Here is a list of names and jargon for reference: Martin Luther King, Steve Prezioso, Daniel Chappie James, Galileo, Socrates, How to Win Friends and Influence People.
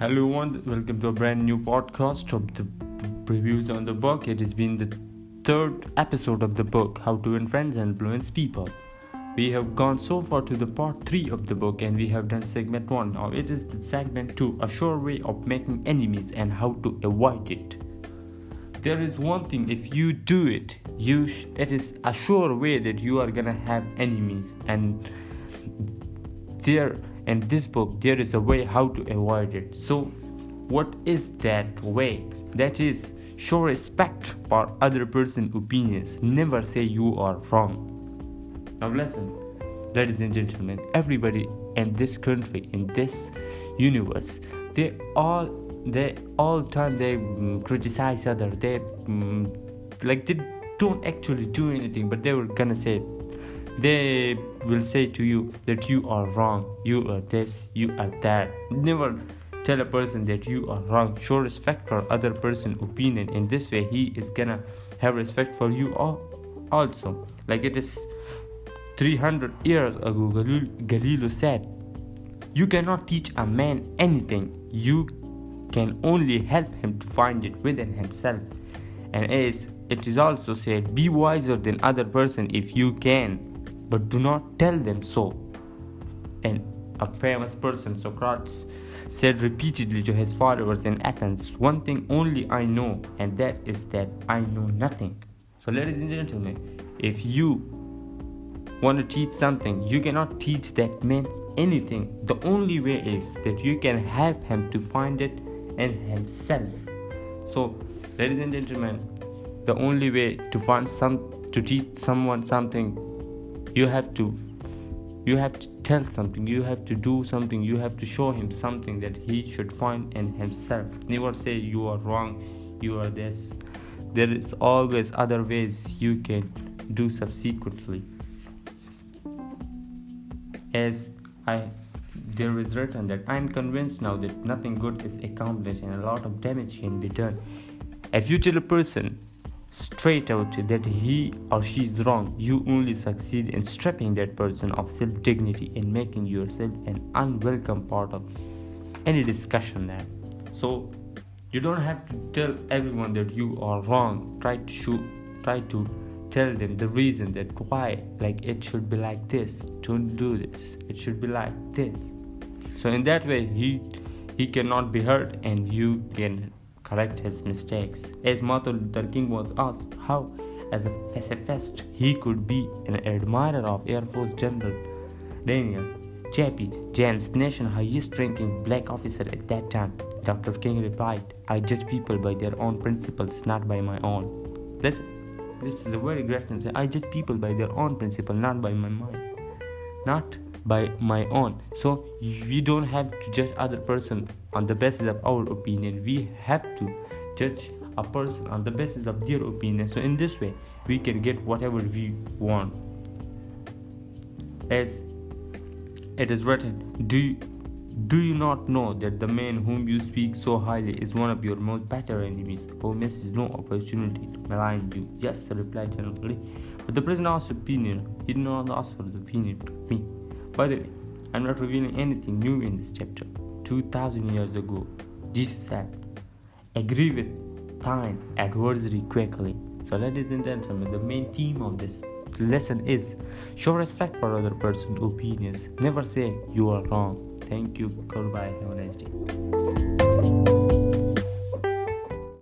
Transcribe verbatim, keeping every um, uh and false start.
Hello everyone, welcome to a brand new podcast of the reviews on the book. It has been the third episode of the book, How to Win Friends and Influence People. We have gone so far to the part three of the book and we have done segment one. Now it is the segment two, a sure way of making enemies and how to avoid it. There is one thing, if you do it, you sh- that is a sure way that you are gonna have enemies. And there in this book, there is a way how to avoid it. So, what is that way? That is, show respect for other person's opinions. Never say you are wrong. Now listen, ladies and gentlemen, everybody in this country, in this universe, they all, they all time they um, criticize others. They um, like they don't actually do anything, but they were gonna say. They will say to you that you are wrong, you are this, you are that. Never tell a person that you are wrong. Show respect for other person's opinion. In this way, he is gonna have respect for you also. Like it is three hundred years ago, Galileo said, you cannot teach a man anything. You can only help him to find it within himself. And as it is also said, be wiser than other person if you can, but do not tell them so. And a famous person, Socrates, said repeatedly to his followers in Athens, one thing only I know, and that is that I know nothing. So ladies and gentlemen, if you want to teach something, you cannot teach that man anything. The only way is that you can help him to find it in himself. So ladies and gentlemen, the only way to find some, to teach someone something, You have to, you have to tell something, you have to do something, you have to show him something that he should find in himself. Never say you are wrong, you are this. There is always other ways you can do subsequently. As I, there is written that I am convinced now that nothing good is accomplished and a lot of damage can be done. If you tell a person straight out that he or she is wrong, you only succeed in stripping that person of self-dignity and making yourself an unwelcome part of any discussion there. So you don't have to tell everyone that you are wrong. Try to show, try to tell them the reason that why, like it should be like this, don't do this, it should be like this. So in that way he he cannot be hurt and you can correct his mistakes. As Martin Luther King was asked how, as a pacifist, he could be an admirer of Air Force General Daniel Chappie James, nation's highest-ranking black officer at that time, Doctor King replied, I judge people by their own principles, not by my own. Listen, this is a very great sentence. I judge people by their own principle, not by my mind. Not by my own. So we don't have to judge other person on the basis of our opinion. We have to judge a person on the basis of their opinion. So in this way we can get whatever we want. As it is written, do you, do you not know that the man whom you speak so highly is one of your most bitter enemies, who misses no opportunity to malign you? Yes, replied generally, but the prisoner asked opinion. He did not ask for the opinion to me. By the way, I'm not revealing anything new in this chapter. two thousand years ago, Jesus said, agree with thine adversary quickly. So ladies and gentlemen, the main theme of this lesson is show respect for other person's opinions. Never say you are wrong. Thank you. Goodbye. Have a nice day.